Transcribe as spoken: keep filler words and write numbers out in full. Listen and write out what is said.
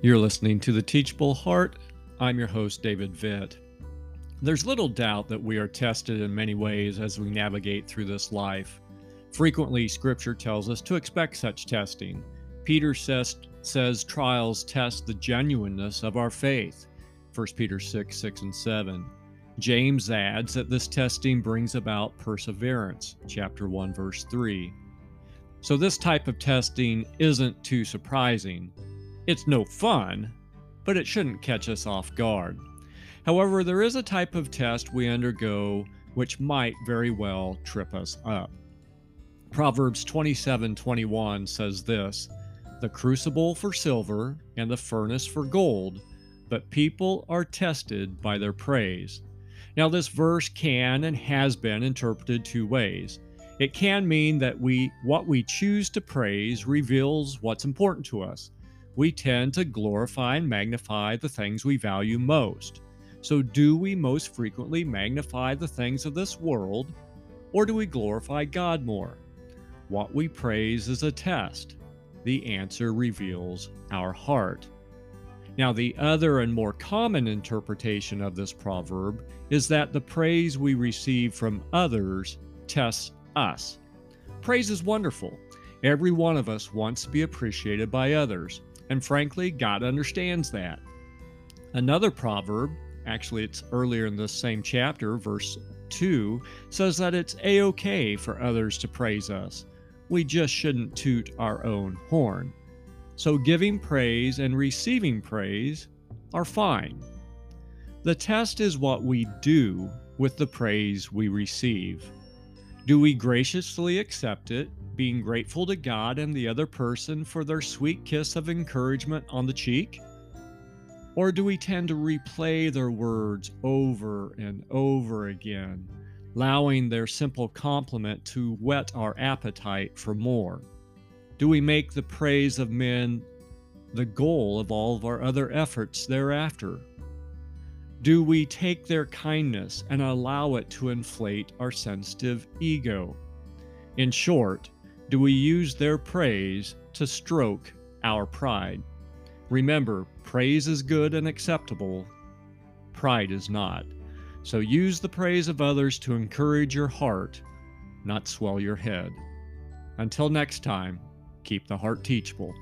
You're listening to The Teachable Heart. I'm your host, David Vitt. There's little doubt that we are tested in many ways as we navigate through this life. Frequently, Scripture tells us to expect such testing. Peter says, says trials test the genuineness of our faith, First Peter six, six and seven. James adds that this testing brings about perseverance, chapter one, verse three. So this type of testing isn't too surprising. It's no fun, but it shouldn't catch us off guard. However, there is a type of test we undergo which might very well trip us up. Proverbs twenty-seven twenty-one says this, "The crucible for silver and the furnace for gold, but people are tested by their praise." Now, this verse can and has been interpreted two ways. It can mean that we what we choose to praise reveals what's important to us. We tend to glorify and magnify the things we value most. So do we most frequently magnify the things of this world, or do we glorify God more? What we praise is a test. The answer reveals our heart. Now, the other and more common interpretation of this proverb is that the praise we receive from others tests us. Praise is wonderful. Every one of us wants to be appreciated by others. And frankly, God understands that. Another proverb, actually it's earlier in this same chapter, verse two, says that it's a-okay for others to praise us. We just shouldn't toot our own horn. So giving praise and receiving praise are fine. The test is what we do with the praise we receive. Do we graciously accept it, being grateful to God and the other person for their sweet kiss of encouragement on the cheek? Or do we tend to replay their words over and over again, allowing their simple compliment to whet our appetite for more? Do we make the praise of men the goal of all of our other efforts thereafter? Do we take their kindness and allow it to inflate our sensitive ego? In short, do we use their praise to stroke our pride? Remember, praise is good and acceptable. Pride is not. So use the praise of others to encourage your heart, not swell your head. Until next time, keep the heart teachable.